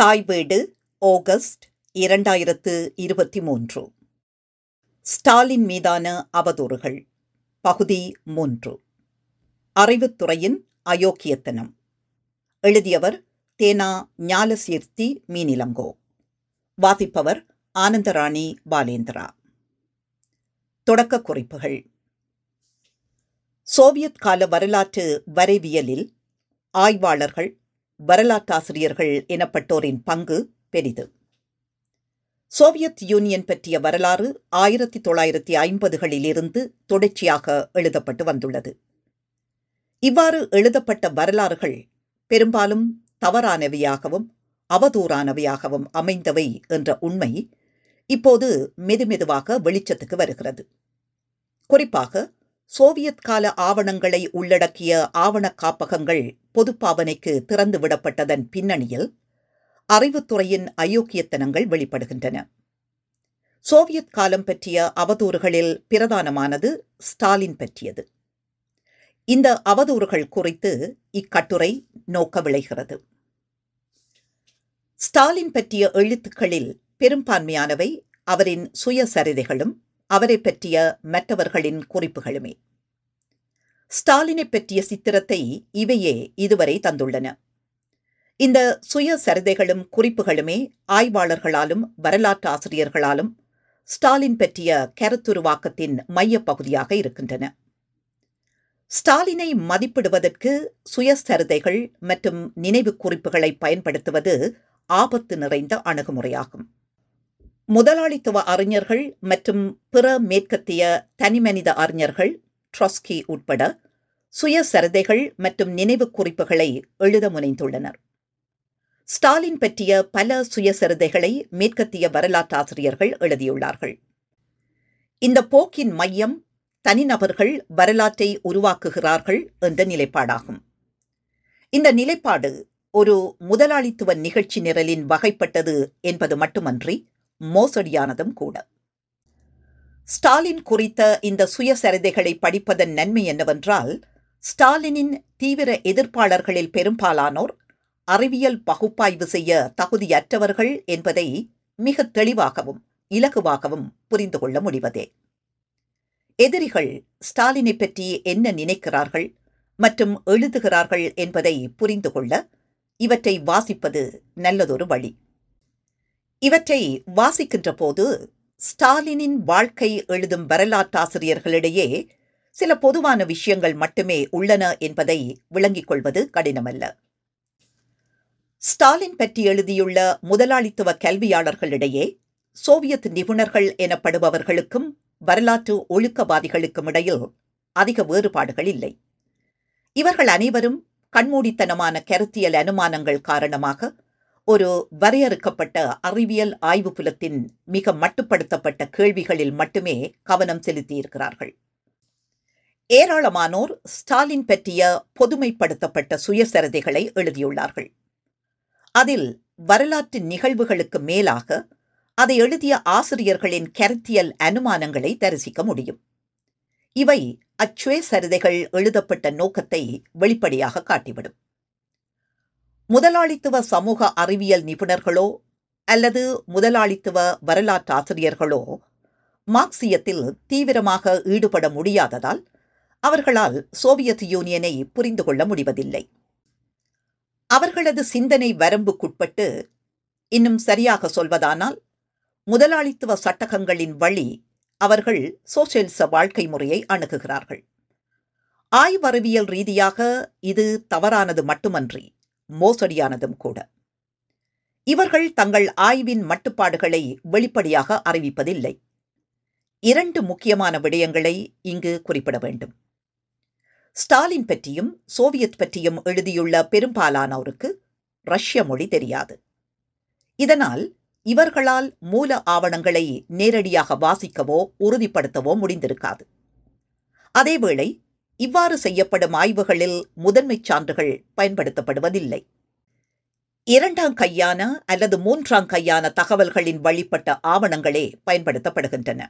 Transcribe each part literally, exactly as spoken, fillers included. தாய் வீடு ஆகஸ்ட் இரண்டாயிரத்து இருபத்தி மூன்று. ஸ்டாலின் மீதான அவதூறுகள் பகுதி மூன்று. அறிவுத்துறையின் அயோக்கியத்தனம். எழுதியவர் தெ. ஞாலசீர்த்தி மீநிலங்கோ. வாசிப்பவர் ஆனந்தராணி பாலேந்திரா. தொடக்க குறிப்புகள். சோவியத் கால வரலாற்று வரைவியலில் ஆய்வாளர்கள், வரலாற்றாசிரியர்கள் எனப்பட்டோரின் பங்கு பெரிது. சோவியத் யூனியன் பற்றிய வரலாறு ஆயிரத்தி தொள்ளாயிரத்தி ஐம்பதுகளிலிருந்து தொடர்ச்சியாக எழுதப்பட்டு வந்துள்ளது. இவ்வாறு எழுதப்பட்ட வரலாறுகள் பெரும்பாலும் தவறானவையாகவும் அவதூறானவையாகவும் அமைந்தவை என்ற உண்மை இப்போது மெதுமெதுவாக வெளிச்சத்துக்கு வருகிறது. குறிப்பாக சோவியத் கால ஆவணங்களை உள்ளடக்கிய ஆவணக் காப்பகங்கள் பொதுப்பாவனைக்கு திறந்துவிடப்பட்டதன் பின்னணியில் அறிவுத்துறையின் அயோக்கியத்தனங்கள் வெளிப்படுகின்றன. சோவியத் காலம் பற்றிய அவதூறுகளில் பிரதானமானது ஸ்டாலின் பற்றியது. இந்த அவதூறுகள் குறித்து இக்கட்டுரை நோக்க விளைகிறது. ஸ்டாலின் பற்றிய எழுத்துக்களில் பெரும்பான்மையானவை அவரின் சுயசரிதைகளும் அவரை பற்றிய மற்றவர்களின் குறிப்புகளுமே. ஸ்டாலினை பற்றிய சித்திரத்தை இவையே இதுவரை தந்துள்ளன. இந்த சுயசரிதைகளும் குறிப்புகளுமே ஆய்வாளர்களாலும் வரலாற்று ஆசிரியர்களாலும் ஸ்டாலின் பற்றிய கருத்துருவாக்கத்தின் மையப்பகுதியாக இருக்கின்றன. ஸ்டாலினை மதிப்பிடுவதற்கு சுயசரிதைகள் மற்றும் நினைவு குறிப்புகளை பயன்படுத்துவது ஆபத்து நிறைந்த அணுகுமுறையாகும். முதலாளித்துவ அறிஞர்கள் மற்றும் பிற மேற்கத்திய தனிமனித அறிஞர்கள் ட்ரொஸ்கி உட்பட சுயசரிதைகள் மற்றும் நினைவு குறிப்புகளை எழுத முனைந்துள்ளனர். ஸ்டாலின் பற்றிய பல சுயசரிதைகளை மேற்கத்திய வரலாற்றாசிரியர்கள் எழுதியுள்ளார்கள். இந்த போக்கின் மையம் தனிநபர்கள் வரலாற்றை உருவாக்குகிறார்கள் என்ற நிலைப்பாடாகும். இந்த நிலைப்பாடு ஒரு முதலாளித்துவ நிகழ்ச்சி நிரலின் வகைப்பட்டது என்பது மட்டுமன்றி மோசடியானதும் கூட. ஸ்டாலின் குறித்த இந்த சுயசரிதைகளை படிப்பதன் நன்மை என்னவென்றால், ஸ்டாலினின் தீவிர எதிர்ப்பாளர்களில் பெரும்பாலானோர் அறிவியல் பகுப்பாய்வு செய்ய தகுதியற்றவர்கள் என்பதை மிக தெளிவாகவும் இலகுவாகவும் புரிந்து கொள்ள முடிவதே. எதிரிகள் ஸ்டாலினை பற்றி என்ன நினைக்கிறார்கள் மற்றும் எழுதுகிறார்கள் என்பதை புரிந்து கொள்ள இவற்றை வாசிப்பது நல்லதொரு வழி. இவற்றை வாசிக்கின்ற போது ஸ்டாலினின் வாழ்க்கை எழுதும் வரலாற்றாசிரியர்களிடையே சில பொதுவான விஷயங்கள் மட்டுமே உள்ளன என்பதை விளங்கிக் கொள்வது கடினமல்ல. ஸ்டாலின் பற்றி எழுதியுள்ள முதலாளித்துவ கல்வியாளர்களிடையே சோவியத் நிபுணர்கள் எனப்படுபவர்களுக்கும் வரலாற்று ஒழுக்கவாதிகளுக்கும் இடையில் அதிக வேறுபாடுகள் இல்லை. இவர்கள் அனைவரும் கண்மூடித்தனமான கருத்தியல் அனுமானங்கள் காரணமாக ஒரு வரையறுக்கப்பட்ட அறிவியல் ஆய்வு புலத்தின் மிக மட்டுப்படுத்தப்பட்ட கேள்விகளில் மட்டுமே கவனம் செலுத்தியிருக்கிறார்கள். ஏராளமானோர் ஸ்டாலின் பற்றிய பொதுமைப்படுத்தப்பட்ட சுயசரிதைகளை எழுதியுள்ளார்கள். அதில் வரலாற்று நிகழ்வுகளுக்கு மேலாக அதை எழுதிய ஆசிரியர்களின் கருத்தியல் அனுமானங்களை தரிசிக்க முடியும். இவை அச்சுயசரிதைகள் எழுதப்பட்ட நோக்கத்தை வெளிப்படையாக காட்டிவிடும். முதலாளித்துவ சமூக அறிவியல் நிபுணர்களோ அல்லது முதலாளித்துவ வரலாற்றாசிரியர்களோ மார்க்சியத்தில் தீவிரமாக ஈடுபட முடியாததால் அவர்களால் சோவியத் யூனியனை புரிந்து கொள்ள முடிவதில்லை. அவர்களது சிந்தனை வரம்புக்குட்பட்டு, இன்னும் சரியாக சொல்வதானால், முதலாளித்துவ சட்டகங்களின் வழி அவர்கள் சோசியலிச வாழ்க்கை முறையை அணுகுகிறார்கள். ஆய்வறிவியல் ரீதியாக இது தவறானது மட்டுமன்றி மோசடியானதும் கூட. இவர்கள் தங்கள் ஆய்வின் மட்டுப்பாடுகளை வெளிப்படையாக அறிவிப்பதில்லை. இரண்டு முக்கியமான விடயங்களை இங்கு குறிப்பிட வேண்டும். ஸ்டாலின் பற்றியும் சோவியத் பற்றியும் எழுதியுள்ள பெரும்பாலானோருக்கு ரஷ்ய மொழி தெரியாது. இதனால் இவர்களால் மூல ஆவணங்களை நேரடியாக வாசிக்கவோ உறுதிப்படுத்தவோ முடிந்திருக்காது. அதேவேளை இவ்வாறு செய்யப்படும் ஆய்வுகளில் முதன்மை சான்றுகள் பயன்படுத்தப்படுவதில்லை. இரண்டாம் கையான அல்லது மூன்றாம் கையான தகவல்களின் வழிபட்ட ஆவணங்களே பயன்படுத்தப்படுகின்றன.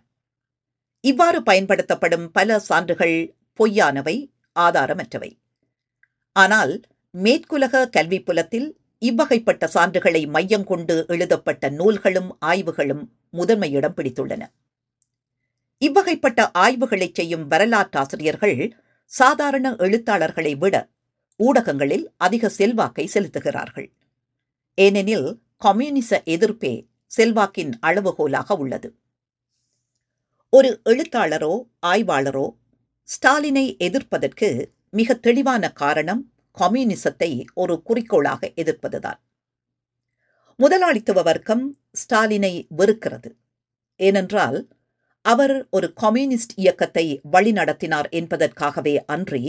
இவ்வாறு பயன்படுத்தப்படும் பல சான்றுகள் பொய்யானவை, ஆதாரமற்றவை. ஆனால் மேற்குலக கல்வி புலத்தில் இவ்வகைப்பட்ட சான்றுகளை மையம் கொண்டு எழுதப்பட்ட நூல்களும் ஆய்வுகளும் முதன்மை இடம் பிடித்துள்ளன. இவ்வகைப்பட்ட ஆய்வுகளை செய்யும் வரலாற்றாசிரியர்கள் சாதாரண எழுத்தாளர்களை விட ஊடகங்களில் அதிக செல்வாக்கை செலுத்துகிறார்கள். ஏனெனில் கம்யூனிச எதிர்ப்பே செல்வாக்கின் அளவுகோலாக உள்ளது. ஒரு எழுத்தாளரோ ஆய்வாளரோ ஸ்டாலினை எதிர்ப்பதற்கு மிக தெளிவான காரணம் கம்யூனிசத்தை ஒரு குறிக்கோளாக எதிர்ப்பதுதான். முதலாளித்துவ வர்க்கம் ஸ்டாலினை வெறுக்கிறது. ஏனென்றால் அவர் ஒரு கம்யூனிஸ்ட் இயக்கத்தை வழிநடத்தினார் என்பதற்காகவே அன்றி,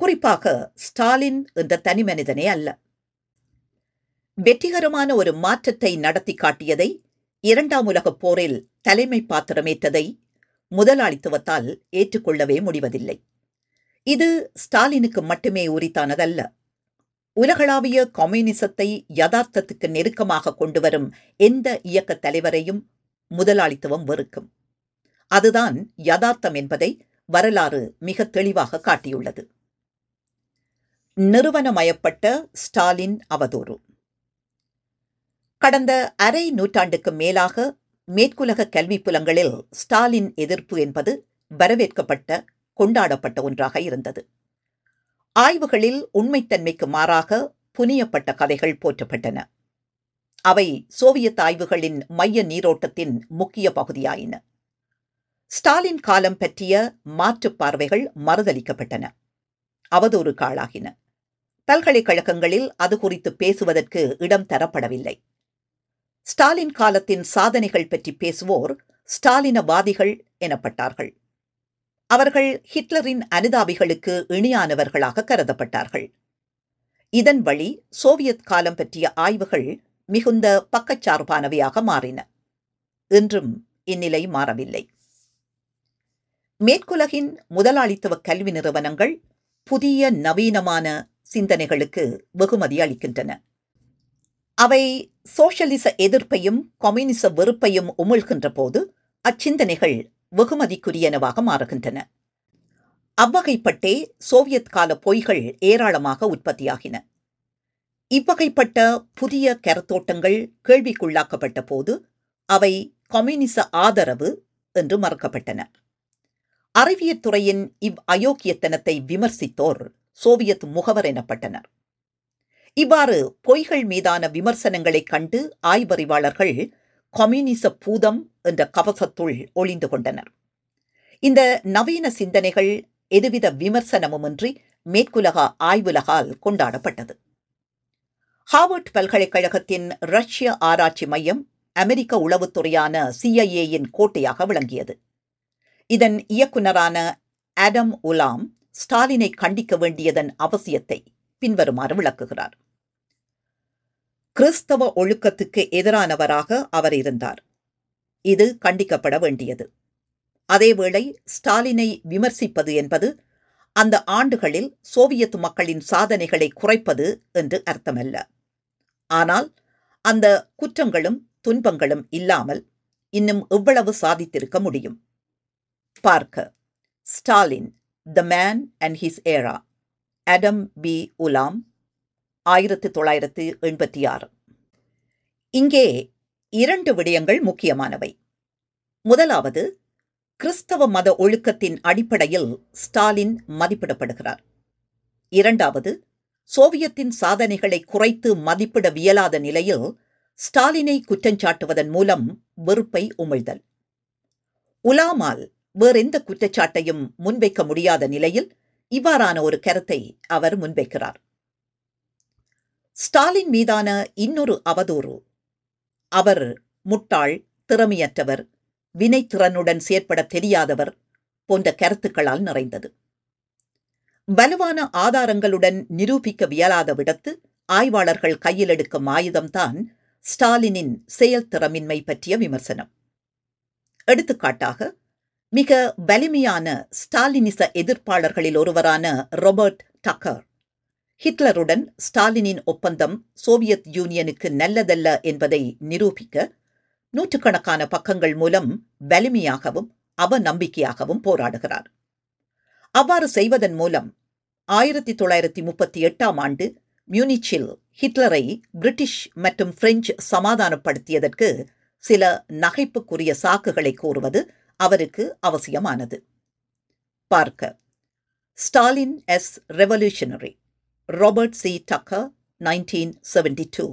குறிப்பாக ஸ்டாலின் என்ற தனி மனிதனே அல்ல. வெற்றிகரமான ஒரு மாற்றத்தை நடத்தி காட்டியதை, இரண்டாம் உலகப் போரில் தலைமை பாத்திரமேற்றதை முதலாளித்துவத்தால் ஏற்றுக்கொள்ளவே முடிவதில்லை. இது ஸ்டாலினுக்கு மட்டுமே உரித்தானதல்ல. உலகளாவிய கம்யூனிசத்தை யதார்த்தத்துக்கு நெருக்கமாக கொண்டு வரும் எந்த இயக்கத் தலைவரையும் முதலாளித்துவம் வெறுக்கும். அதுதான் யதார்த்தம் என்பதை வரலாறு மிக தெளிவாக காட்டியுள்ளது. நிறுவனமயப்பட்ட ஸ்டாலின் அவதூறு. கடந்த அரை நூற்றாண்டுக்கு மேலாக மேற்குலக கல்வி புலங்களில் ஸ்டாலின் எதிர்ப்பு என்பது வரவேற்கப்பட்ட, கொண்டாடப்பட்ட ஒன்றாக இருந்தது. ஆய்வுகளில் உண்மைத்தன்மைக்கு மாறாக புனியப்பட்ட கதைகள் போற்றப்பட்டன. அவை சோவியத் ஆய்வுகளின் மைய நீரோட்டத்தின் முக்கிய பகுதியாயின. ஸ்டாலின் காலம் பற்றிய மாற்றுப் பார்வைகள் மறுதளிக்கப்பட்டன, அவதூறு காளாகின. பல்கலைக்கழகங்களில் அது குறித்து பேசுவதற்கு இடம் தரப்படவில்லை. ஸ்டாலின் காலத்தின் சாதனைகள் பற்றி பேசுவோர் ஸ்டாலினவாதிகள் எனப்பட்டார்கள். அவர்கள் ஹிட்லரின் அனுதாபிகளுக்கு இணையானவர்களாக கருதப்பட்டார்கள். இதன் வழி சோவியத் காலம் பற்றிய ஆய்வுகள் மிகுந்த பக்கச்சார்பானவையாக மாறின. இன்றும் இந்நிலை மாறவில்லை. மேற்குலகின் முதலாளித்துவ கல்வி நிறுவனங்கள் புதிய நவீனமான சிந்தனைகளுக்கு வெகுமதி அளிக்கின்றன. அவை சோசியலிச எதிர்ப்பையும் கம்யூனிச வெறுப்பையும் உமிழ்கின்ற போது அச்சிந்தனைகள் வெகுமதிக்குரியனவாக மாறுகின்றன. அவ்வகைப்பட்டே சோவியத் கால பொய்கள் ஏராளமாக உற்பத்தியாகின. இவ்வகைப்பட்ட புதிய கருத்தோட்டங்கள் கேள்விக்குள்ளாக்கப்பட்ட போது அவை கம்யூனிச ஆதரவு என்று மறுக்கப்பட்டன. அறிவியற் துறையின் இவ் அயோக்கியத்தனத்தை விமர்சித்தோர் சோவியத் முகவர் எனப்பட்டனர். இவ்வாறு பொய்கள் மீதான விமர்சனங்களைக் கண்டு ஆய்வறிவாளர்கள் கம்யூனிச பூதம் என்ற கவசத்துள் ஒளிந்து கொண்டனர். இந்த நவீன சிந்தனைகள் எதுவித விமர்சனமுமின்றி மேற்குலக ஆய்வுலகால் கொண்டாடப்பட்டது. ஹார்வர்ட் பல்கலைக்கழகத்தின் ரஷ்ய ஆராய்ச்சி மையம் அமெரிக்க உளவுத்துறையான சிஐஏயின் கோட்டையாக விளங்கியது. இதன் இயக்குநரான ஆடம் உலாம் ஸ்டாலினை கண்டிக்க வேண்டியதன் அவசியத்தை பின்வருமாறு விளக்குகிறார். கிறிஸ்தவ ஒழுக்கத்துக்கு எதிரானவராக அவர் இருந்தார். இது கண்டிக்கப்பட வேண்டியது. அதேவேளை ஸ்டாலினை விமர்சிப்பது என்பது அந்த ஆண்டுகளில் சோவியத் மக்களின் சாதனைகளை குறைப்பது என்று அர்த்தமல்ல. ஆனால் அந்த குற்றங்களும் துன்பங்களும் இல்லாமல் இன்னும் எவ்வளவு சாதித்திருக்க முடியும்? பார்க்க Stalin the man and his era, Adam B Ulam, ஆயிரத்து தொள்ளாயிரத்து எண்பத்தி ஆறு. இங்கே இரண்டு விடயங்கள் முக்கியமானவை. முதலாவது, கிறிஸ்தவ மத ஒழுக்கத்தின் அடிப்படையில் ஸ்டாலின் மதிப்பிடப்படுகிறார். இரண்டாவது, சோவியத்தின் சாதனைகளை குறைத்து மதிப்பிட வியலாத நிலையில் ஸ்டாலினை குற்றஞ்சாட்டுவதன் மூலம் வெறுப்பை உமிழ்தல். உலாமால் வேறெந்த குற்றச்சாட்டையும் முன்வைக்க முடியாத நிலையில் இவ்வாறான ஒரு கருத்தை அவர் முன்வைக்கிறார். ஸ்டாலின் மீதான இன்னொரு அவதூறு, அவர் முட்டாள், திறமையற்றவர், வினைத்திறனுடன் செயற்பட தெரியாதவர் போன்ற கருத்துக்களால் நிறைந்தது. வலுவான ஆதாரங்களுடன் நிரூபிக்க வியலாத விடத்து ஆய்வாளர்கள் கையில் எடுக்கும் ஆயுதம்தான் ஸ்டாலினின் செயல் திறமின்மை பற்றிய விமர்சனம். எடுத்துக்காட்டாக, மிக வலிமையான ஸ்டாலினிச எதிர்ப்பாளர்களில் ஒருவரான ரொபர்ட் டக்கர் ஹிட்லருடன் ஸ்டாலினின் ஒப்பந்தம் சோவியத் யூனியனுக்கு நல்லதல்ல என்பதை நிரூபிக்க நூற்றுக்கணக்கான பக்கங்கள் மூலம் வலிமையாகவும் அவநம்பிக்கையாகவும் போராடுகிறார். அவ்வாறு செய்வதன் மூலம் ஆயிரத்தி தொள்ளாயிரத்தி முப்பத்தி எட்டாம் ஆண்டு மியூனிச்சில் ஹிட்லரை பிரிட்டிஷ் மற்றும் பிரெஞ்சு சமாதானப்படுத்தியதற்கு சில நகைப்புக்குரிய சாக்குகளை கூறுவது அவருக்கு அவசியமானது. பார்க்க Stalin as revolutionary, Robert C Tucker, nineteen seventy two.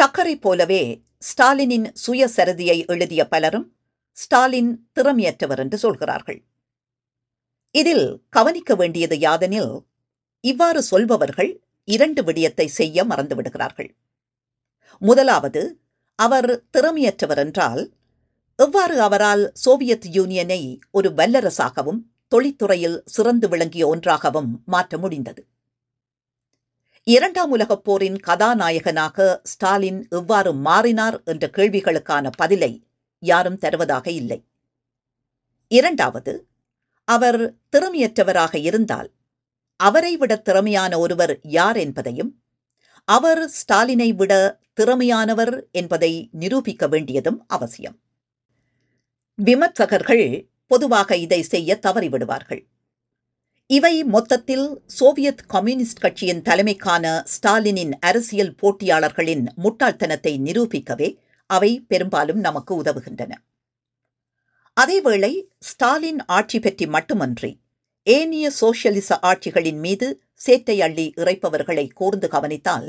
டக்கரை போலவே ஸ்டாலினின் சுயசரிதியை எழுதிய பலரும் ஸ்டாலின் திறமையற்றவர் என்று சொல்கிறார்கள். இதில் கவனிக்க வேண்டியது யாதெனில், இவ்வாறு சொல்பவர்கள் இரண்டு விடயத்தை செய்ய மறந்துவிடுகிறார்கள். முதலாவது, அவர் திறமையற்றவர் என்றால் எவ்வாறு அவரால் சோவியத் யூனியனை ஒரு வல்லரசாகவும் தொழில்துறையில் சிறந்து விளங்கிய ஒன்றாகவும் மாற்ற முடிந்தது. இரண்டாம் உலகப் போரின் கதாநாயகனாக ஸ்டாலின் எவ்வாறு மாறினார் என்ற கேள்விகளுக்கான பதிலை யாரும் தருவதாக இல்லை. இரண்டாவது, அவர் திறமையற்றவராக இருந்தால் அவரை விட திறமையான ஒருவர் யார் என்பதையும் அவர் ஸ்டாலினை விட திறமையானவர் என்பதை நிரூபிக்க வேண்டியதும் அவசியம். விமர்சகர்கள் பொதுவாக இதை செய்ய தவறிவிடுவார்கள். இவை மொத்தத்தில் சோவியத் கம்யூனிஸ்ட் கட்சியின் தலைமைக்கான ஸ்டாலினின் அரசியல் போட்டியாளர்களின் முட்டாள்தனத்தை நிரூபிக்கவே அவை பெரும்பாலும் நமக்கு உதவுகின்றன. அதேவேளை ஸ்டாலின் ஆட்சி பற்றி மட்டுமன்றி ஏனைய சோசியலிச ஆட்சிகளின் மீது சேட்டை அள்ளி இறைப்பவர்களை கூர்ந்து கவனித்தால்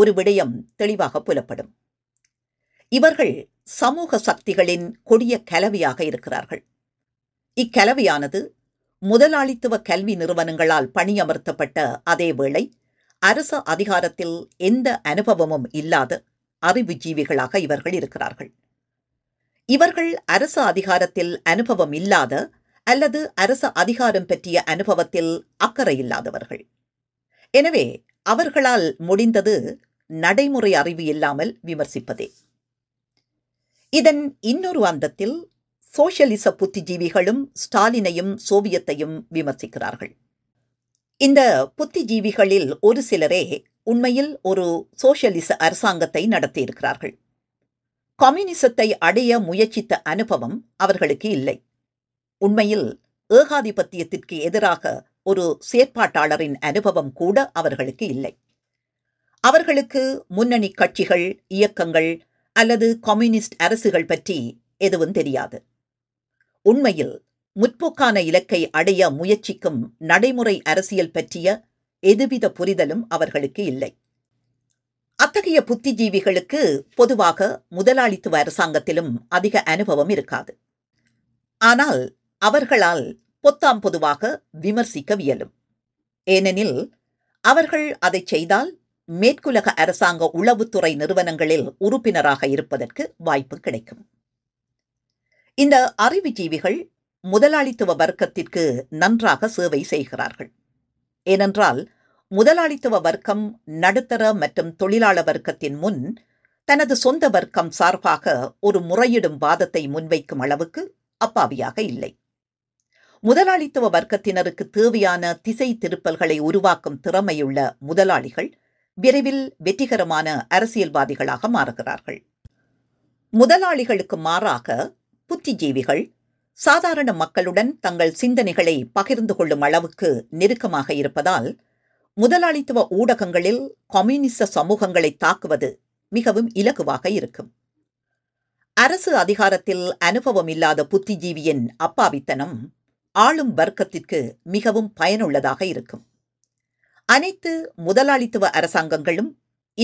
ஒரு விடயம் தெளிவாக புலப்படும். இவர்கள் சமூக சக்திகளின் கொடிய கலவையாக இருக்கிறார்கள். இக்கலவையானது முதலாளித்துவ கல்வி நிறுவனங்களால் பணியமர்த்தப்பட்ட அதேவேளை அரச அதிகாரத்தில் எந்த அனுபவமும் இல்லாத அறிவுஜீவிகளாக இவர்கள் இருக்கிறார்கள். இவர்கள் அரச அதிகாரத்தில் அனுபவம் இல்லாத அல்லது அரச அதிகாரம் பற்றிய அனுபவத்தில் அக்கறை இல்லாதவர்கள். எனவே அவர்களால் முடிந்தது நடைமுறை அறிவு இல்லாமல் விமர்சிப்பதே. இதன் இன்னொரு அந்தத்தில் சோசியலிச புத்திஜீவிகளும் ஸ்டாலினையும் சோவியத்தையும் விமர்சிக்கிறார்கள். இந்த புத்திஜீவிகளில் ஒரு சிலரே உண்மையில் ஒரு சோசியலிச அரசாங்கத்தை நடத்தியிருக்கிறார்கள். கம்யூனிசத்தை அடைய முயற்சித்த அனுபவம் அவர்களுக்கு இல்லை. உண்மையில் ஏகாதிபத்தியத்திற்கு எதிராக ஒரு செயற்பாட்டாளரின் அனுபவம் கூட அவர்களுக்கு இல்லை. அவர்களுக்கு முன்னணி கட்சிகள், இயக்கங்கள் அல்லது கம்யூனிஸ்ட் அரசுகள் பற்றி எதுவும் தெரியாது. உண்மையில் முற்போக்கான இலக்கை அடைய முயற்சிக்கும் நடைமுறை அரசியல் பற்றிய எதுவித புரிதலும் அவர்களுக்கு இல்லை. அத்தகைய புத்திஜீவிகளுக்கு பொதுவாக முதலாளித்துவ அரசாங்கத்திலும் அதிக அனுபவம் இருக்காது. ஆனால் அவர்களால் பொத்தாம் பொதுவாக விமர்சிக்க இயலும். ஏனெனில் அவர்கள் அதை செய்தால் மேற்குலக அரசாங்க உளவுத்துறை நிறுவனங்களில் உறுப்பினராக இருப்பதற்கு வாய்ப்பு கிடைக்கும். இந்த அறிவுஜீவிகள் முதலாளித்துவ வர்க்கத்திற்கு நன்றாக சேவை செய்கிறார்கள். ஏனென்றால் முதலாளித்துவ வர்க்கம் நடுத்தர மற்றும் தொழிலாள வர்க்கத்தின் முன் தனது சொந்த வர்க்கம் சார்பாக ஒரு முறையிடும் வாதத்தை முன்வைக்கும் அளவுக்கு அப்பாவியாக இல்லை. முதலாளித்துவ வர்க்கத்தினருக்கு தேவையான திசை திருப்பல்களை உருவாக்கும் திறமையுள்ள முதலாளிகள் விரைவில் வெற்றிகரமான அரசியல்வாதிகளாக மாறுகிறார்கள். முதலாளிகளுக்கு மாறாக புத்திஜீவிகள் சாதாரண மக்களுடன் தங்கள் சிந்தனைகளை பகிர்ந்து கொள்ளும் அளவுக்கு நெருக்கமாக இருப்பதால் முதலாளித்துவ ஊடகங்களில் கம்யூனிச சமூகங்களை தாக்குவது மிகவும் இலகுவாக இருக்கும். அரசு அதிகாரத்தில் அனுபவம் இல்லாத புத்திஜீவியின் அப்பாவித்தனம் ஆளும் வர்க்கத்திற்கு மிகவும் பயனுள்ளதாக இருக்கும். அனைத்து முதலாளித்துவ அரசாங்கங்களும்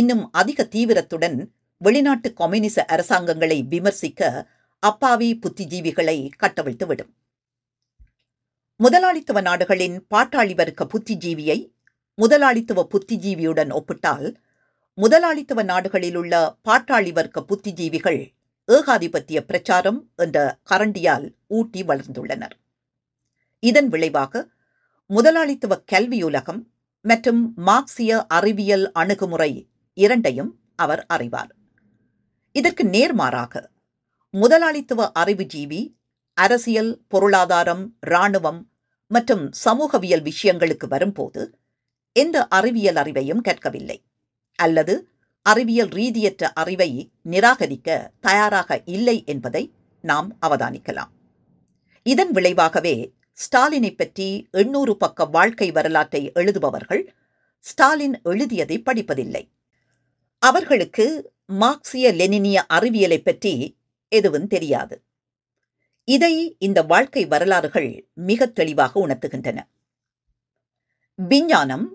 இன்னும் அதிக தீவிரத்துடன் வெளிநாட்டு கம்யூனிச அரசாங்கங்களை விமர்சிக்க அப்பாவி புத்திஜீவிகளை கட்டவிழ்த்துவிடும். முதலாளித்துவ நாடுகளின் பாட்டாளி வர்க்க புத்திஜீவியை முதலாளித்துவ புத்திஜீவியுடன் ஒப்பிட்டால் முதலாளித்துவ நாடுகளில் உள்ள பாட்டாளி வர்க்க புத்திஜீவிகள் ஏகாதிபத்திய பிரச்சாரம் என்ற கரண்டியால் ஊட்டி வளர்ந்துள்ளனர். இதன் விளைவாக முதலாளித்துவ கல்வியுலகம் மற்றும் மார்க்சிய அறிவியல் அணுகுமுறை இரண்டையும் அவர் அறிவார். இதற்கு நேர்மாறாக முதலாளித்துவ அறிவுஜீவி அரசியல், பொருளாதாரம், இராணுவம் மற்றும் சமூகவியல் விஷயங்களுக்கு வரும்போது எந்த அறிவியல் அறிவையும் கேட்கவில்லை அல்லது அறிவியல் ரீதியற்ற அறிவை நிராகரிக்க தயாராக இல்லை என்பதை நாம் அவதானிக்கலாம். இதன் விளைவாகவே ஸ்டாலினை பற்றி எண்ணூறு பக்க வாழ்க்கை வரலாற்றை எழுதுபவர்கள் ஸ்டாலின் எழுதியதை படிப்பதில்லை. அவர்களுக்கு மார்க்சிய லெனினிய அறிவியலை பற்றி எதுவும் தெரியாது. இதை இந்த வாழ்க்கை வரலாறுகள் மிக தெளிவாக உணர்த்துகின்றன. விஞ்ஞானம்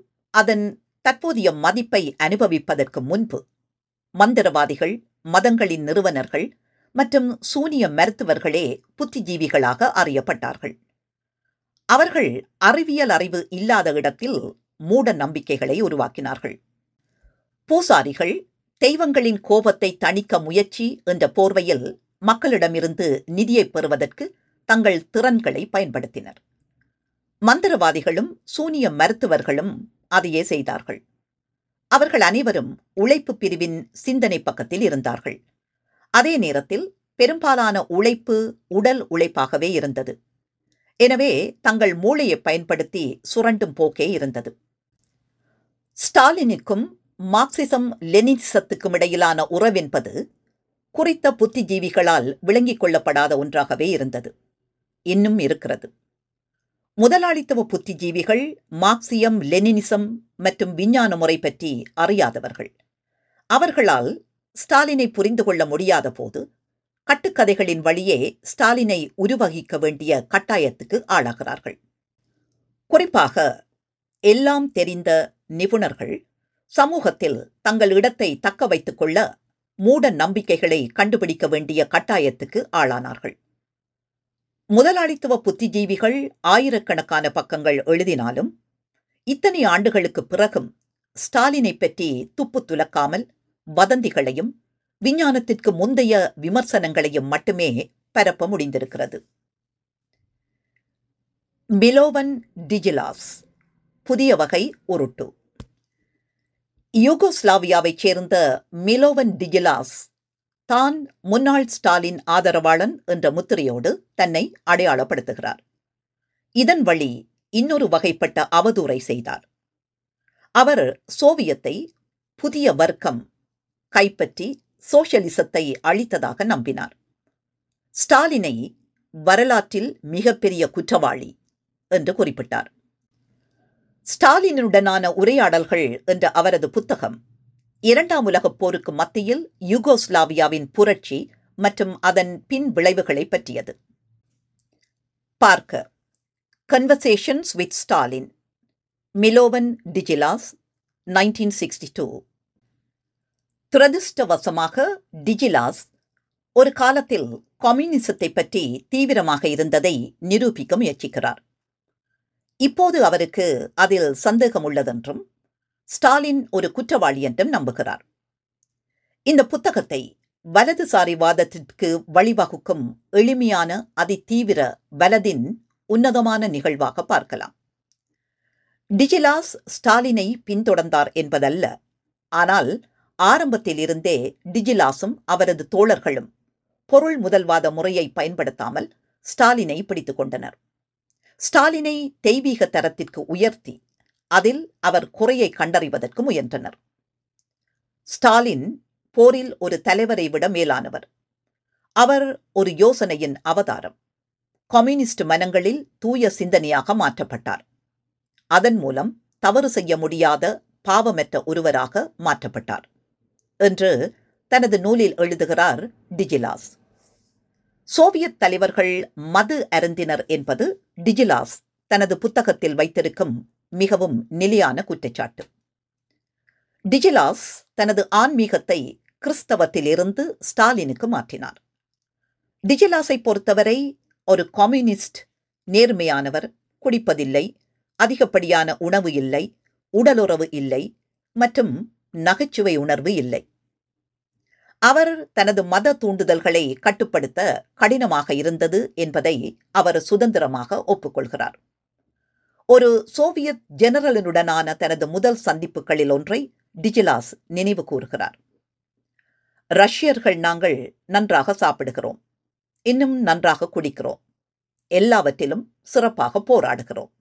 அதன் தற்போதைய மதிப்பை அனுபவிப்பதற்கு முன்பு மந்திரவாதிகள், மதங்களின் நிறுவனர்கள் மற்றும் சூனிய மருத்துவர்களே புத்திஜீவிகளாக அறியப்பட்டார்கள். அவர்கள் அறிவியல் அறிவு இல்லாத இடத்தில் மூட நம்பிக்கைகளை உருவாக்கினார்கள். பூசாரிகள் தெய்வங்களின் கோபத்தை தணிக்க முயற்சி என்ற போர்வையில் மக்களிடமிருந்து நிதியை பெறுவதற்கு தங்கள் திறன்களை பயன்படுத்தினர். மந்திரவாதிகளும் சூனிய மருத்துவர்களும் அதையே செய்தார்கள். அவர்கள் அனைவரும் உழைப்பு பிரிவின் சிந்தனை பக்கத்தில் இருந்தார்கள். அதே நேரத்தில் பெரும்பாலான உழைப்பு உடல் உழைப்பாகவே இருந்தது. எனவே தங்கள் மூளையை பயன்படுத்தி சுரண்டும் போக்கே இருந்தது. ஸ்டாலினுக்கும் மார்க்சிசம் லெனினிசத்துக்கும் இடையிலான உறவென்பது குறித்த புத்திஜீவிகளால் விளங்கிக் கொள்ளப்படாத ஒன்றாகவே இருந்தது, இன்னும் இருக்கிறது. முதலாளித்துவ புத்திஜீவிகள் மார்க்சியம், லெனினிசம் மற்றும் விஞ்ஞான முறை பற்றி அறியாதவர்கள். அவர்களால் ஸ்டாலினை புரிந்து கொள்ள முடியாத போது கட்டுக்கதைகளின் வழியே ஸ்டாலினை உருவகிக்க வேண்டிய கட்டாயத்துக்கு ஆளாகிறார்கள். குறிப்பாக எல்லாம் தெரிந்த நிபுணர்கள் சமூகத்தில் தங்கள் இடத்தை தக்க வைத்துக் கொள்ள மூட நம்பிக்கைகளை கண்டுபிடிக்க வேண்டிய கட்டாயத்துக்கு ஆளானார்கள். முதலாளித்துவ புத்திஜீவிகள் ஆயிரக்கணக்கான பக்கங்கள் எழுதினாலும் இத்தனை ஆண்டுகளுக்கு பிறகும் ஸ்டாலினை பற்றி துப்பு துலக்காமல் வதந்திகளையும் விஞ்ஞானத்திற்கு முந்தைய விமர்சனங்களையும் மட்டுமே பரப்ப முடிந்திருக்கிறது. மிலோவன் டிஜிலாஸ், புதிய வகை உருட்டு. யூகோஸ்லாவியாவைச் சேர்ந்த மிலோவன் டிஜிலாஸ் தான் முன்னாள் ஸ்டாலின் ஆதரவாளன் என்ற முத்திரையோடு தன்னை அடையாளப்படுத்துகிறார். இதன் வழி இன்னொரு வகைப்பட்ட அவதூறை செய்தார். அவர் சோவியத்தை புதிய வர்க்கம் கைப்பற்றி சோஷலிசத்தை அழித்ததாக நம்பினார். ஸ்டாலினை வரலாற்றில் மிகப்பெரிய குற்றவாளி என்று குறிப்பிட்டார். ஸ்டாலினுடனான உரையாடல்கள் என்ற அவரது புத்தகம் இரண்டாம் உலகப் போருக்கு மத்தியில் யூகோஸ்லாவியாவின் புரட்சி மற்றும் அதன் பின் விளைவுகளை பற்றியது. பார்க்க conversations with Stalin, Milovan Djilas, nineteen sixty two. துரதிருஷ்டவசமாக டிஜிலாஸ் ஒரு காலத்தில் கம்யூனிசத்தை பற்றி தீவிரமாக இருந்ததை நிரூபிக்க முயற்சிக்கிறார். இப்போது அவருக்கு அதில் சந்தேகம் உள்ளதென்றும் ஸ்டாலின் ஒரு குற்றவாளி என்றும் நம்புகிறார். இந்த புத்தகத்தை வலதுசாரிவாதத்திற்கு வழிவகுக்கும் எளிமையான அதிதீவிர வலதின் உன்னதமான நிகழ்வாக பார்க்கலாம். டிஜிலாஸ் ஸ்டாலினை பின்தொடர்ந்தார் என்பதல்ல, ஆனால் ஆரம்பத்திலிருந்தே டிஜிலாஸும் அவரது தோழர்களும் பொருள் முதல்வாத முறையை பயன்படுத்தாமல் ஸ்டாலினை பிடித்து கொண்டனர். ஸ்டாலினை தெய்வீக தரத்திற்கு உயர்த்தி அதில் அவர் குறையை கண்டறிவதற்கு முயன்றனர். ஸ்டாலின் போரில் ஒரு தலைவரை விட மேலானவர். அவர் ஒரு யோசனையின் அவதாரம். கம்யூனிஸ்ட் மனங்களில் தூய சிந்தனையாக மாற்றப்பட்டார். அதன் மூலம் தவறு செய்ய முடியாத பாவமற்ற ஒருவராக மாற்றப்பட்டார் என்று தனது நூலில் எழுதுகிறார் டிஜிலாஸ். சோவியத் தலைவர்கள் மது அருந்தினர் என்பது டிஜிலாஸ் தனது புத்தகத்தில் வைத்திருக்கும் மிகவும் நிலையான குற்றச்சாட்டு. டிஜிலாஸ் தனது ஆன்மீகத்தை கிறிஸ்தவத்திலிருந்து ஸ்டாலினுக்கு மாற்றினார். டிஜிலாஸை பொறுத்தவரை ஒரு கம்யூனிஸ்ட் நேர்மையானவர், குடிப்பதில்லை, அதிகப்படியான உணவு இல்லை, உடலுறவு இல்லை மற்றும் நகைச்சுவை உணர்வு இல்லை. அவர் தனது மத தூண்டுதல்களை கட்டுப்படுத்த கடினமாக இருந்தது என்பதை அவர் சுதந்திரமாக ஒப்புக்கொள்கிறார். ஒரு சோவியத் ஜெனரலுடனான தனது முதல் சந்திப்புகளில் ஒன்றை டிஜிலாஸ் நினைவு கூறுகிறார். ரஷ்யர்கள் நாங்கள் நன்றாக சாப்பிடுகிறோம், இன்னும் நன்றாக குடிக்கிறோம், எல்லாவற்றிலும் சிறப்பாக போராடுகிறோம்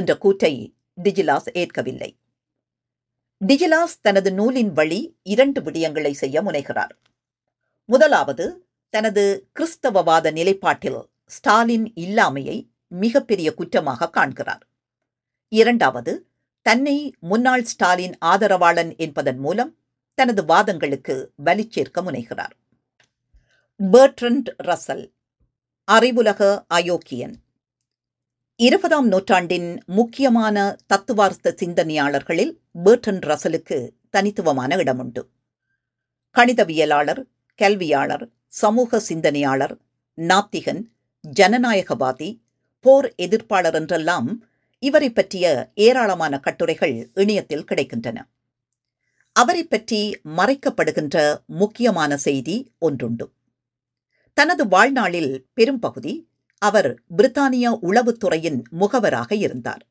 என்ற கூற்றை டிஜிலாஸ் ஏற்கவில்லை. டிஜிலாஸ் தனது நூலின் வழி இரண்டு விடயங்களை செய்ய முனைகிறார். முதலாவது, தனது கிறிஸ்தவவாத நிலைப்பாட்டில் ஸ்டாலின் இல்லாமையை மிகப்பெரிய குற்றமாக காண்கிறார். இரண்டாவது, தன்னை முன்னாள் ஸ்டாலின் ஆதரவாளன் என்பதன் மூலம் தனது வாதங்களுக்கு வலி சேர்க்க முனைகிறார். Bertrand Russell அறிவுலக அயோக்கியன். இருபதாம் நூற்றாண்டின் முக்கியமான தத்துவார்த்த சிந்தனையாளர்களில் பெர்ட்ரண்ட் ரசலுக்கு தனித்துவமான இடமுண்டு. கணிதவியலாளர், கல்வியாளர், சமூக சிந்தனையாளர், நாத்திகன், ஜனநாயகவாதி, போர் எதிர்ப்பாளர் என்றெல்லாம் இவரை பற்றிய ஏராளமான கட்டுரைகள் இணையத்தில் கிடைக்கின்றன. அவரை பற்றி மறைக்கப்படுகின்ற முக்கியமான செய்தி ஒன்றுண்டு. தனது வாழ்நாளில் பெரும்பகுதி அவர் பிரித்தானிய உளவுத்துறையின் முகவராக இருந்தார்.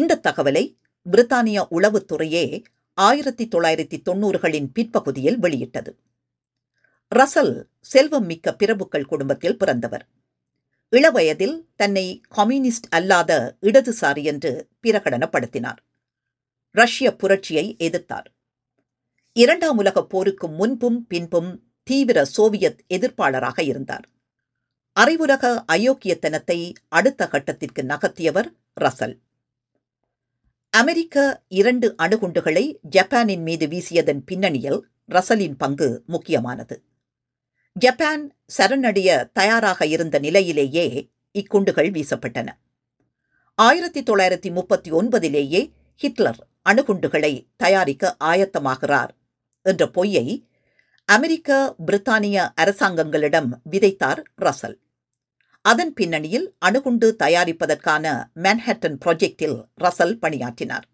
இந்த தகவலை பிரித்தானிய உளவுத்துறையே ஆயிரத்தி தொள்ளாயிரத்தி தொன்னூறுகளின் பிற்பகுதியில் வெளியிட்டது. ரசல் செல்வம் மிக்க பிரபுக்கள் குடும்பத்தில் பிறந்தவர். இளவயதில் தன்னை கம்யூனிஸ்ட் அல்லாத இடதுசாரி என்று பிரகடனப்படுத்தினார். ரஷ்ய புரட்சியை எதிர்த்தார். இரண்டாம் உலகப் போருக்கு முன்பும் பின்பும் தீவிர சோவியத் எதிர்ப்பாளராக இருந்தார். அறிவுலக அயோக்கியத்தனத்தை அடுத்த கட்டத்திற்கு நகர்த்தியவர் ரசல். அமெரிக்க இரண்டு அணுகுண்டுகளை ஜப்பானின் மீது வீசியதன் பின்னணியில் ரசலின் பங்கு முக்கியமானது. ஜப்பான் சரணடைய தயாராக இருந்த நிலையிலேயே இக்குண்டுகள் வீசப்பட்டன. ஆயிரத்தி தொள்ளாயிரத்தி முப்பத்தி ஒன்பதிலேயே ஹிட்லர் அணுகுண்டுகளை தயாரிக்க ஆயத்தமாகிறார் என்ற பொய்யை அமெரிக்க பிரித்தானிய அரசாங்கங்களிடம் விதைத்தார் ரசல். அதன் பின்னணியில் அணுகுண்டு தயாரிப்பதற்கான மேன்ஹட்டன் ப்ராஜெக்டில் ரசல் பணியாற்றினார்.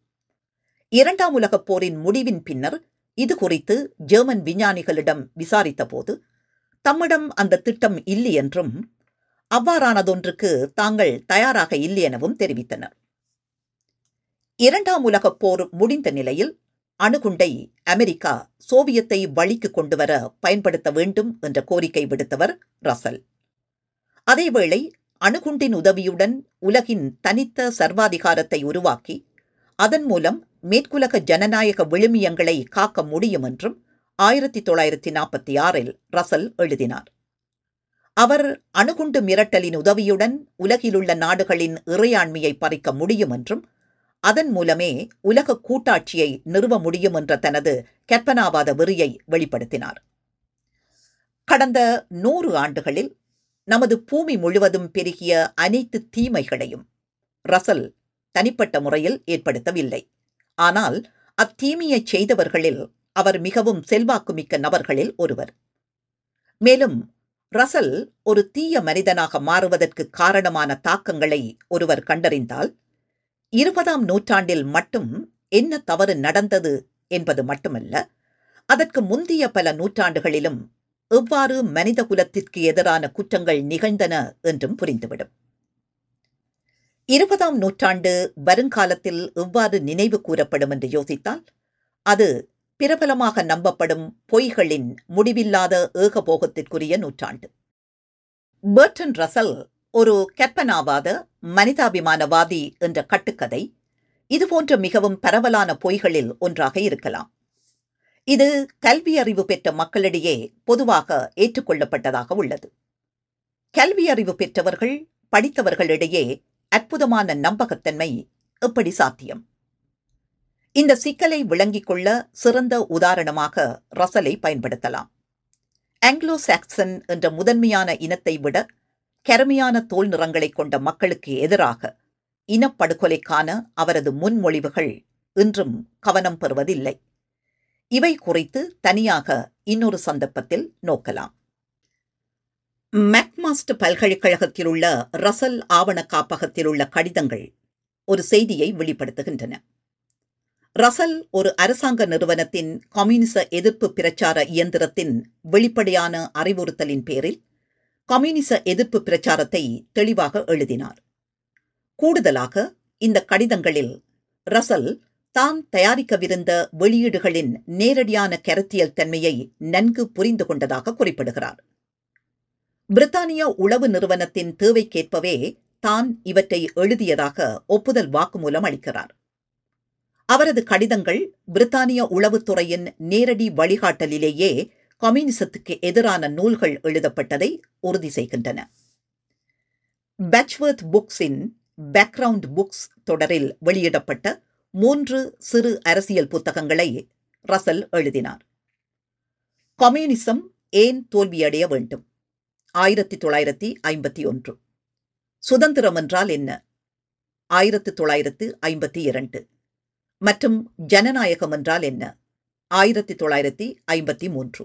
இரண்டாம் உலகப் போரின் முடிவின் பின்னர் இது குறித்து ஜெர்மன் விஞ்ஞானிகளிடம் விசாரித்த போது தம்மிடம் அந்த திட்டம் இல்லை என்றும் அவ்வாறானதொன்றுக்கு தாங்கள் தயாராக இல்லை எனவும் தெரிவித்தனர். இரண்டாம் உலகப் போர் முடிந்த நிலையில் அணுகுண்டை அமெரிக்கா சோவியத்தை வழிக்கு கொண்டுவர பயன்படுத்த வேண்டும் என்ற கோரிக்கை விடுத்தவர் ரசல். அதேவேளை அணுகுண்டின் உதவியுடன் உலகின் தனித்த சர்வாதிகாரத்தை உருவாக்கி அதன் மூலம் மேற்குலக ஜனநாயக விழுமியங்களை காக்க முடியும் என்றும் ஆயிரத்தி தொள்ளாயிரத்தி நாற்பத்தி ஆறில் ரசல் எழுதினார். அவர் அணுகுண்டு மிரட்டலின் உதவியுடன் உலகிலுள்ள நாடுகளின் இறையாண்மையை பறிக்க முடியும் என்றும் அதன் மூலமே உலக கூட்டாட்சியை நிறுவ முடியும் என்ற தனது கற்பனாவாத வெறியை வெளிப்படுத்தினார். கடந்த நூறு ஆண்டுகளில் நமது பூமி முழுவதும் பெருகிய அனைத்து தீமைகளையும் ரசல் தனிப்பட்ட முறையில் ஏற்படுத்தவில்லை. ஆனால் அத்தீமையை செய்தவர்களில் அவர் மிகவும் செல்வாக்குமிக்க நபர்களில் ஒருவர். மேலும் ரசல் ஒரு தீய மனிதனாக மாறுவதற்கு காரணமான தாக்கங்களை ஒருவர் கண்டறிந்தால் இருபதாம் நூற்றாண்டில் மட்டும் என்ன தவறு நடந்தது என்பது மட்டுமல்ல, அதற்கு முந்தைய பல நூற்றாண்டுகளிலும் எவ்வாறு மனித குலத்திற்கு எதிரான குற்றங்கள் நிகழ்ந்தன என்றும் புரிந்துவிடும். இருபதாம் நூற்றாண்டு வருங்காலத்தில் எவ்வாறு நினைவு கூறப்படும் என்று யோசித்தால் அது பிரபலமாக நம்பப்படும் பொய்களின் முடிவில்லாத ஏகபோகத்திற்குரிய நூற்றாண்டு. பெர்ட்ரண்ட் ரசல் ஒரு கற்பனாவாத மனிதாபிமானவாதி என்ற கட்டுக்கதை இதுபோன்ற மிகவும் பரவலான பொய்களில் ஒன்றாக இருக்கலாம். இது கல்வி அறிவு பெற்ற மக்களிடையே பொதுவாக ஏற்றுக்கொள்ளப்பட்டதாக உள்ளது. கல்வி அறிவு பெற்றவர்கள் படித்தவர்களிடையே அற்புதமான நம்பகத்தன்மை எப்படி சாத்தியம்? இந்த சிக்கலை விளங்கிக் கொள்ள சிறந்த உதாரணமாக ரசலை பயன்படுத்தலாம். ஆங்கிலோ சாக்சன் என்ற முதன்மையான இனத்தை விட கருமையான தோல் நிறங்களை கொண்ட மக்களுக்கு எதிராக இனப்படுகொலைக்கான அவரது முன்மொழிவுகள் இன்றும் கவனம் பெறுவதில்லை. இவை குறித்து தனியாக இன்னொரு சந்தர்ப்பத்தில் நோக்கலாம். மெக்மாஸ்டர் பல்கலைக்கழகத்தில் உள்ள ரசல் ஆவண காப்பகத்தில் உள்ள கடிதங்கள் ஒரு செய்தியை வெளிப்படுத்துகின்றன. ரசல் ஒரு அரசாங்க நிறுவனத்தின் கம்யூனிச எதிர்ப்பு பிரச்சார இயந்திரத்தின் வெளிப்படையான அறிவுறுத்தலின் பேரில் கம்யூனிச எதிர்ப்பு பிரச்சாரத்தை தெளிவாக எழுதினார். கூடுதலாக இந்த கடிதங்களில் ரசல் தான் தயாரிக்கவிருந்த வெளியீடுகளின் நேரடியான கருத்தியல் தன்மையை நன்கு புரிந்து கொண்டதாக குறிப்பிடுகிறார். பிரித்தானிய உளவு நிறுவனத்தின் தேவைக்கேற்பவே தான் இவற்றை எழுதியதாக ஒப்புதல் வாக்குமூலம் அளிக்கிறார். அவரது கடிதங்கள் பிரித்தானிய உளவுத்துறையின் நேரடி வழிகாட்டலிலேயே கம்யூனிசத்துக்கு எதிரான நூல்கள் எழுதப்பட்டதை உறுதி செய்கின்றன. பேட்ச்வர்த் புக்ஸின் பேக்ரவுண்ட் புக்ஸ் தொடரில் வெளியிடப்பட்ட மூன்று சிறு அரசியல் புத்தகங்களை ரசல் எழுதினார். கம்யூனிசம் ஏன் தோல்வியடைய வேண்டும், ஆயிரத்தி தொள்ளாயிரத்தி ஐம்பத்தி ஒன்று. சுதந்திரம் என்றால் என்ன, ஆயிரத்தி தொள்ளாயிரத்தி ஐம்பத்தி இரண்டு, மற்றும் ஜனநாயகம் என்றால் என்ன, ஆயிரத்தி தொள்ளாயிரத்தி ஐம்பத்தி மூன்று.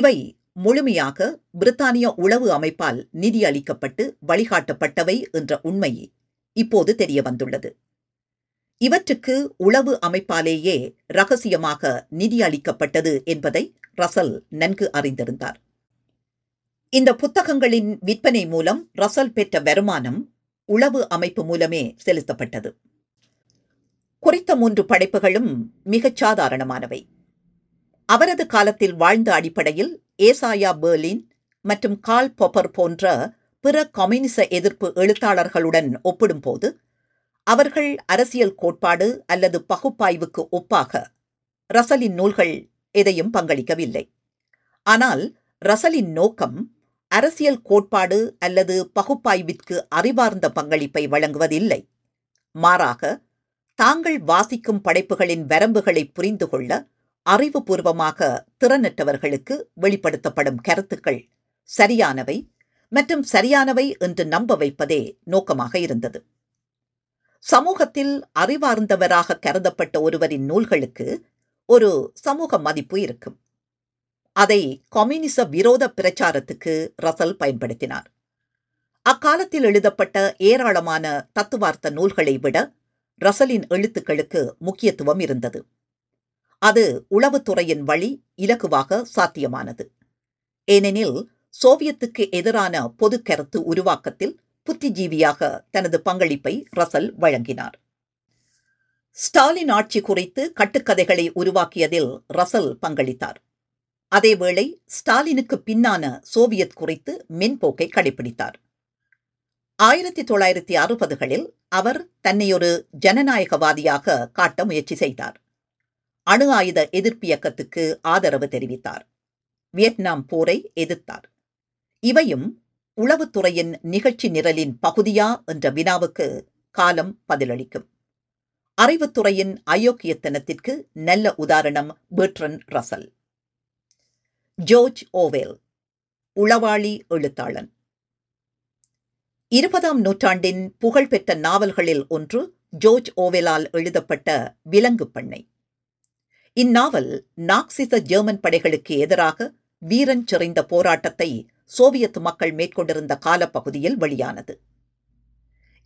இவை முழுமையாக பிரித்தானிய உளவு அமைப்பால் நிதியளிக்கப்பட்டு வழிகாட்டப்பட்டவை என்ற உண்மை இப்போது தெரிய வந்துள்ளது. இவற்றுக்கு உளவு அமைப்பாலேயே இரகசியமாக நிதியளிக்கப்பட்டது என்பதை ரசல் நன்கு அறிந்திருந்தார். இந்த புத்தகங்களின் விற்பனை மூலம் ரசல் பெற்ற வருமானம் உளவு அமைப்பு மூலமே செலுத்தப்பட்டது. குறித்த மூன்று படைப்புகளும் மிகச் சாதாரணமானவை. அவரது காலத்தில் வாழ்ந்த அடிப்படையில் ஏசாயா பெர்லின் மற்றும் கால் பொப்பர் போன்ற பிற கம்யூனிச எதிர்ப்பு எழுத்தாளர்களுடன் ஒப்பிடும்போது அவர்கள் அரசியல் கோட்பாடு அல்லது பகுப்பாய்வுக்கு ஒப்பாக ரசலின் நூல்கள் எதையும் பங்களிக்கவில்லை. ஆனால் ரசலின் நோக்கம் அரசியல் கோட்பாடு அல்லது பகுப்பாய்விற்கு அறிவார்ந்த பங்களிப்பை வழங்குவதில்லை. மாறாக தாங்கள் வாசிக்கும் படைப்புகளின் வரம்புகளை புரிந்து கொள்ள அறிவுபூர்வமாக திறனற்றவர்களுக்கு வெளிப்படுத்தப்படும் கருத்துக்கள் சரியானவை மற்றும் சரியானவை என்று நம்ப வைப்பதே நோக்கமாக இருந்தது. சமூகத்தில் அறிவார்ந்தவராக கருதப்பட்ட ஒருவரின் நூல்களுக்கு ஒரு சமூக மதிப்பு இருக்கும். அதை கம்யூனிச விரோத பிரச்சாரத்துக்கு ரசல் பயன்படுத்தினார். அக்காலத்தில் எழுதப்பட்ட ஏராளமான தத்துவார்த்த நூல்களை விட ரசலின் எழுத்துக்களுக்கு முக்கியத்துவம் இருந்தது. அது உளவுத்துறையின் வழி இலகுவாக சாத்தியமானது. ஏனெனில் சோவியத்துக்கு எதிரான பொது கருத்து உருவாக்கத்தில் புத்திஜீவியாக தனது பங்களிப்பை ரசல் வழங்கினார். ஸ்டாலின் ஆட்சி குறித்து கட்டுக்கதைகளை உருவாக்கியதில் ரசல் பங்களித்தார். அதேவேளை ஸ்டாலினுக்கு பின்னான சோவியத் குறித்து மென்போக்கை கடைபிடித்தார். ஆயிரத்தி தொள்ளாயிரத்தி அறுபதுகளில் அவர் தன்னையொரு ஜனநாயகவாதியாக காட்ட முயற்சி செய்தார். அணு ஆயுத எதிர்ப்பு இயக்கத்துக்கு ஆதரவு தெரிவித்தார். வியட்நாம் போரை எதிர்த்தார். இவையும் உளவுத்துறையின் நிகழ்ச்சி நிரலின் பகுதியா என்ற வினாவுக்கு காலம் பதிலளிக்கும். அறிவுத்துறையின் அயோக்கியத்தனத்திற்கு நல்ல உதாரணம் பெர்ட்ரண்ட் ரசல். ஜோர்ஜ் ஓவேல், உளவாளி எழுத்தாளன். இருபதாம் நூற்றாண்டின் புகழ்பெற்ற நாவல்களில் ஒன்று ஜோர்ஜ் ஓவேலால் எழுதப்பட்ட விலங்கு பண்ணை. இந்நாவல் நாக்சிச ஜெர்மன் படைகளுக்கு எதிராக வீரன் செறிந்த போராட்டத்தை சோவியத் மக்கள் மேற்கொண்டிருந்த காலப்பகுதியில் வெளியானது.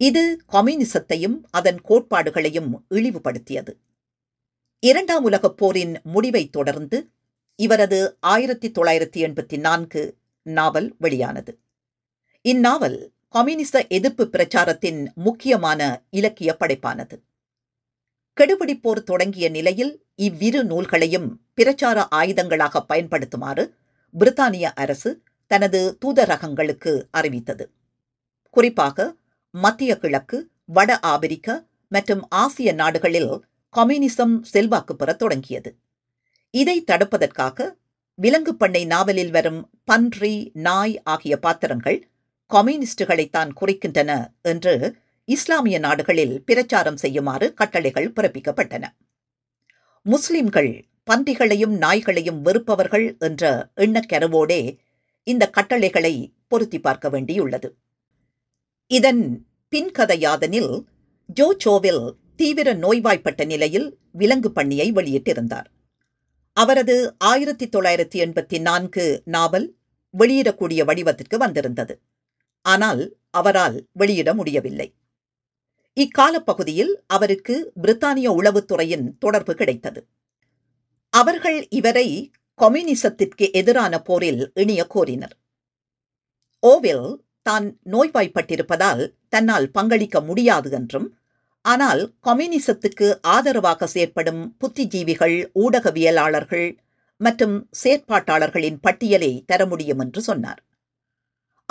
இது கம்யூனிசத்தையும் அதன் கோட்பாடுகளையும் இழிவுபடுத்தியது. இரண்டாம் உலகப் போரின் முடிவை தொடர்ந்து இவரது ஆயிரத்தி தொள்ளாயிரத்தி எண்பத்தி நான்கு நாவல் வெளியானது. இந்நாவல் கம்யூனிச எதிர்ப்பு பிரச்சாரத்தின் முக்கியமான இலக்கிய படைப்பானது. கெடுபிடிப்போர் தொடங்கிய நிலையில் இவ்விரு நூல்களையும் பிரச்சார ஆயுதங்களாக பயன்படுத்துமாறு பிரித்தானிய அரசு தனது தூதரகங்களுக்கு அறிவித்தது. குறிப்பாக மத்திய கிழக்கு, வட ஆப்பிரிக்க மற்றும் ஆசிய நாடுகளில் கம்யூனிசம் செல்வாக்கு பெற தொடங்கியது. இதை தடுப்பதற்காக விலங்கு பண்ணை நாவலில் வரும் பன்றி, நாய் ஆகிய பாத்திரங்கள் கம்யூனிஸ்டுகளைத்தான் குறிக்கின்றன என்று இஸ்லாமிய நாடுகளில் பிரச்சாரம் செய்யுமாறு கட்டளைகள் பிறப்பிக்கப்பட்டன. முஸ்லிம்கள் பன்றிகளையும் நாய்களையும் வெறுப்பவர்கள் என்ற எண்ணக்கருவோடே இந்த கட்டளைகளை பொருத்தி பார்க்க வேண்டியுள்ளது. இதன் பின்கதையாதனில் ஜோச்சோவில் தீவிர நோய்வாய்ப்பட்ட நிலையில் விலங்கு பண்ணியை வெளியிட்டிருந்தார். அவரது ஆயிரத்தி தொள்ளாயிரத்தி எண்பத்தி நான்கு நாவல் வெளியிடக்கூடிய வடிவத்திற்கு வந்திருந்தது. ஆனால் அவரால் வெளியிட முடியவில்லை. இக்காலப்பகுதியில் அவருக்கு பிரித்தானிய உளவுத்துறையின் தொடர்பு கிடைத்தது. அவர்கள் இவரை கம்யூனிசத்திற்கு எதிரான போரில் இணைய கோரினர். ஓவில் தான் நோய்வாய்ப்பட்டிருப்பதால் தன்னால் பங்களிக்க முடியாது என்றும், ஆனால் கம்யூனிசத்துக்கு ஆதரவாக செயற்படும் புத்திஜீவிகள், ஊடகவியலாளர்கள் மற்றும் செயற்பாட்டாளர்களின் பட்டியலை தர முடியும் என்று சொன்னார்.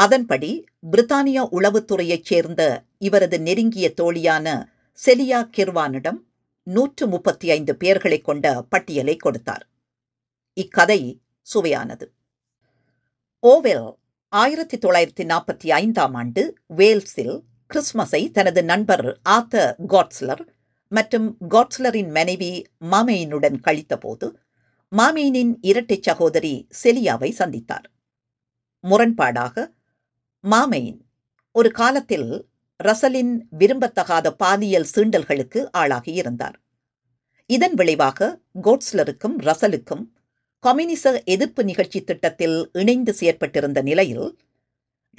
அதன்படி பிரித்தானிய உளவுத்துறையைச் சேர்ந்த இவரது நெருங்கிய தோழியான செலியா கிர்வானிடம் நூற்று முப்பத்தி ஐந்து பேர்களை கொண்ட பட்டியலை கொடுத்தார். இக்கதை சுவையானது. ஓவெல் ஆயிரத்தி தொள்ளாயிரத்தி நாற்பத்தி ஐந்தாம் ஆண்டு வேல்ஸில் கிறிஸ்மஸை தனது நண்பர் ஆத்தர் காட்ஸ்லர் மற்றும் காட்ஸ்லரின் மனைவி மாமேயினுடன் கழித்தபோது மாமேயினின் இரட்டை சகோதரி செலியாவை சந்தித்தார். முரண்பாடாக மாமேயின் ஒரு காலத்தில் ரசலின் விரும்பத்தகாத பாலியல் சீண்டல்களுக்கு ஆளாகியிருந்தார். இதன் விளைவாக கோட்ஸ்லருக்கும் ரசலுக்கும் கம்யூனிச எதிர்ப்பு நிகழ்ச்சி திட்டத்தில் இணைந்து செயற்பட்டிருந்த நிலையில்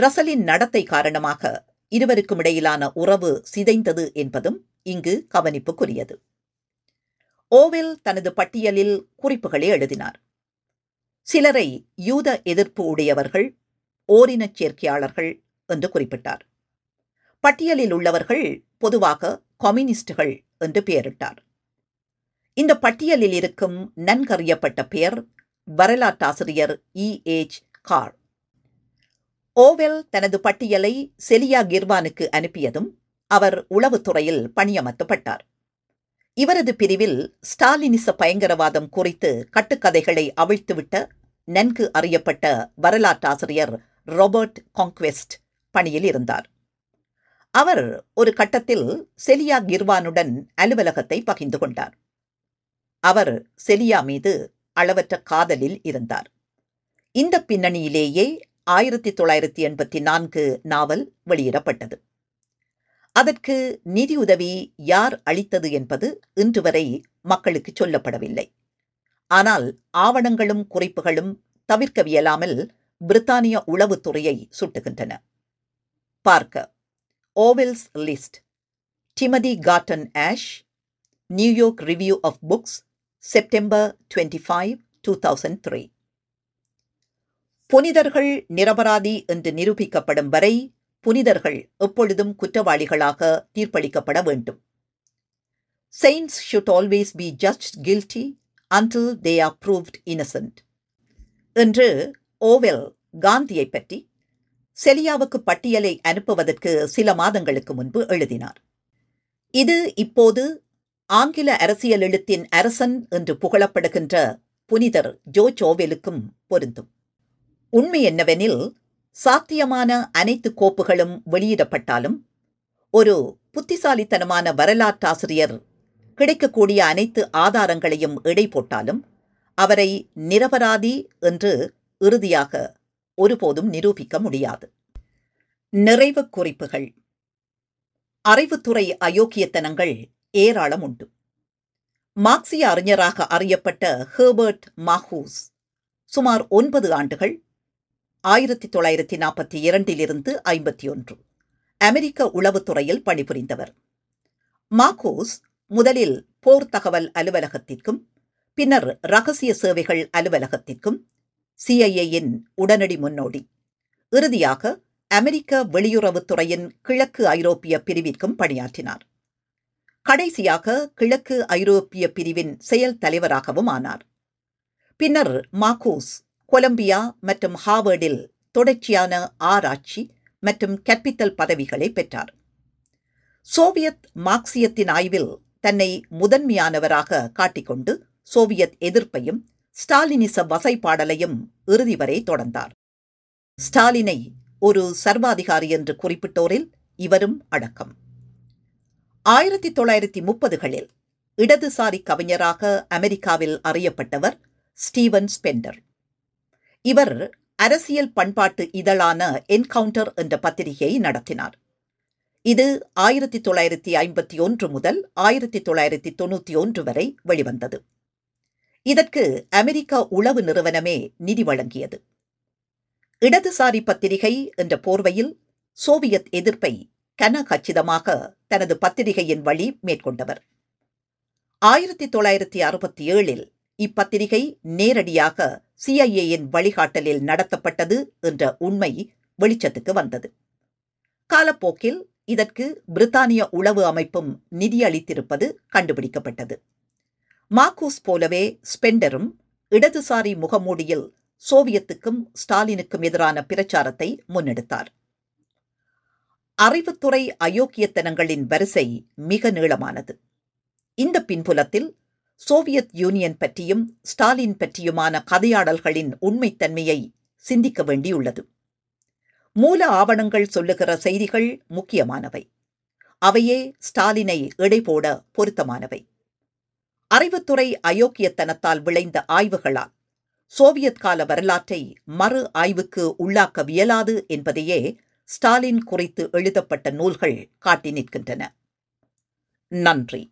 ரசலின் நடத்தை காரணமாக இருவருக்கும் இடையிலான உறவு சிதைந்தது என்பதும் இங்கு கவனிப்புக்குரியது. ஓவெல் தனது பட்டியலில் குறிப்புகளை எழுதினார். சிலரை யூத எதிர்ப்பு உடையவர்கள், ஓரினச் சேர்க்கையாளர்கள் என்று குறிப்பிட்டார். பட்டியலில் உள்ளவர்கள் பொதுவாக கம்யூனிஸ்டுகள் என்று பெயரிட்டார். இந்த பட்டியலில் இருக்கும் நன்கறியப்பட்ட பெயர் வரலாற்றாசிரியர் இ எச் கார். ஓவெல் தனது பட்டியலை செலியா கிர்வானுக்கு அனுப்பியதும் அவர் உளவுத்துறையில் பணியமர்த்தப்பட்டார். இவரது பிரிவில் ஸ்டாலினிச பயங்கரவாதம் குறித்து கட்டுக்கதைகளை அவிழ்த்துவிட்ட நன்கு அறியப்பட்ட வரலாற்றாசிரியர் ராபர்ட் காங்க்வெஸ்ட் பணியில் இருந்தார். அவர் ஒரு கட்டத்தில் செலியா கிர்வானுடன் அலுவலகத்தை பகிர்ந்து கொண்டார். அவர் செலியா மீது அளவற்ற காதலில் இருந்தார். இந்த பின்னணியிலேயே ஆயிரத்தி தொள்ளாயிரத்தி எண்பத்தி நான்கு நாவல் வெளியிடப்பட்டது. அதற்கு நிதியுதவி யார் அளித்தது என்பது இன்று வரை மக்களுக்கு சொல்லப்படவில்லை. ஆனால் ஆவணங்களும் குறிப்புகளும் தவிர்க்கவியலாமல் பிரித்தானிய உளவுத்துறையை சுட்டுகின்றன. பார்க்க Orwell's list, Timothy Garton Ash, New York review of books, September இருபத்தி ஐந்து, இரண்டாயிரத்து மூன்று. புனிதர்கள் நிரபராதி என்று நிரூபிக்கப்படும் வரை புனிதர்கள் எப்பொழுதும் குற்றவாளிகளாக தீர்ப்பளிக்கப்பட வேண்டும். Saints should always be judged guilty until they are proved innocent என்று ஓவெல் காந்தியை பற்றி செலியாவுக்கு பட்டியலை அனுப்புவதற்கு சில மாதங்களுக்கு முன்பு எழுதினார். இது இப்போது ஆங்கில அரசியல் எழுத்தின் அரசன் என்று புகழப்படுகின்ற புனிதர் ஜோர்ஜ் ஓவெலுக்கும் பொருந்தும். உண்மை என்னவெனில், சாத்தியமான அனைத்து கோப்புகளும் வெளியிடப்பட்டாலும் ஒரு புத்திசாலித்தனமான வரலாற்றாசிரியர் கிடைக்கக்கூடிய அனைத்து ஆதாரங்களையும் எடை போட்டாலும் அவரை நிரபராதி என்று இறுதியாக ஒருபோதும் நிரூபிக்க முடியாது. நிறைவு குறிப்புகள். அறிவுத்துறை அயோக்கியத்தனங்கள் ஏராளம் உண்டு. மார்க்சிய அறிஞராக அறியப்பட்ட ஹெர்பர்ட் மார்கூஸ் சுமார் ஒன்பது ஆண்டுகள் ஆயிரத்தி தொள்ளாயிரத்தி நாற்பத்தி இரண்டிலிருந்து ஐம்பத்தி ஒன்று அமெரிக்க உளவுத்துறையில் பணிபுரிந்தவர். மார்கூஸ் முதலில் போர் தகவல் அலுவலகத்திற்கும் பின்னர் இரகசிய சேவைகள் அலுவலகத்திற்கும் சிஐஏயின் உடனடி முன்னோடி, இறுதியாக அமெரிக்க வெளியுறவுத்துறையின் கிழக்கு ஐரோப்பிய பிரிவிற்கும் பணியாற்றினார். கடைசியாக கிழக்கு ஐரோப்பிய பிரிவின் செயல் தலைவராகவும் ஆனார். பின்னர் மார்கூஸ் கொலம்பியா மற்றும் ஹார்வர்டில் தொடர்ச்சியான ஆராய்ச்சி மற்றும் கற்பித்தல் பதவிகளை பெற்றார். சோவியத் மார்க்சியத்தின் ஆய்வில் தன்னை முதன்மையானவராக காட்டிக்கொண்டு சோவியத் எதிர்ப்பையும் ஸ்டாலினிச வசைப்பாடலையும் இறுதி வரை தொடர்ந்தார். ஸ்டாலினை ஒரு சர்வாதிகாரி என்று குறிப்பிட்டோரில் இவரும் அடக்கம். ஆயிரத்தி தொள்ளாயிரத்தி முப்பதுகளில் இடதுசாரி கவிஞராக அமெரிக்காவில் அறியப்பட்டவர் ஸ்டீவன் ஸ்பெண்டர். இவர் அரசியல் பண்பாட்டு இதழான என்கவுண்டர் என்ற பத்திரிகையை நடத்தினார். இது ஆயிரத்தி தொள்ளாயிரத்தி ஐம்பத்தி ஒன்று முதல் ஆயிரத்தி தொள்ளாயிரத்தி தொண்ணூற்றி ஒன்று வரை வெளிவந்தது. இதற்கு அமெரிக்க உளவு நிறுவனமே நிதி வழங்கியது. இடதுசாரி பத்திரிகை என்ற போர்வையில் சோவியத் எதிர்ப்பை கன கச்சிதமாக தனது பத்திரிகையின் வழி மேற்கொண்டவர். ஆயிரத்தி தொள்ளாயிரத்தி அறுபத்தி ஏழில் இப்பத்திரிகை நேரடியாக சிஐஏயின் வழிகாட்டலில் நடத்தப்பட்டது என்ற உண்மை வெளிச்சத்துக்கு வந்தது. காலப்போக்கில் இதற்கு பிரித்தானிய உளவு அமைப்பும் நிதியளித்திருப்பது கண்டுபிடிக்கப்பட்டது. மார்கூஸ் போலவே ஸ்பெண்டரும் இடதுசாரி முகமூடியில் சோவியத்துக்கும் ஸ்டாலினுக்கும் எதிரான பிரச்சாரத்தை முன்னெடுத்தார். அறிவுத்துறை அயோக்கியத்தனங்களின் வரிசை மிக நீளமானது. இந்த பின்புலத்தில் சோவியத் யூனியன் பற்றியும் ஸ்டாலின் பற்றியுமான கதையாடல்களின் உண்மைத்தன்மையை சிந்திக்க வேண்டியுள்ளது. மூல ஆவணங்கள் சொல்லுகிற செய்திகள் முக்கியமானவை. அவையே ஸ்டாலினை எடைபோட பொருத்தமானவை. அறிவுத்துறை அயோக்கியத்தனத்தால் விளைந்த ஆய்வுகளால் சோவியத் கால வரலாற்றை மறு ஆய்வுக்கு உள்ளாக்க வியலாது என்பதையே ஸ்டாலின் குறித்து எழுதப்பட்ட நூல்கள் காட்டி நிற்கின்றன. நன்றி.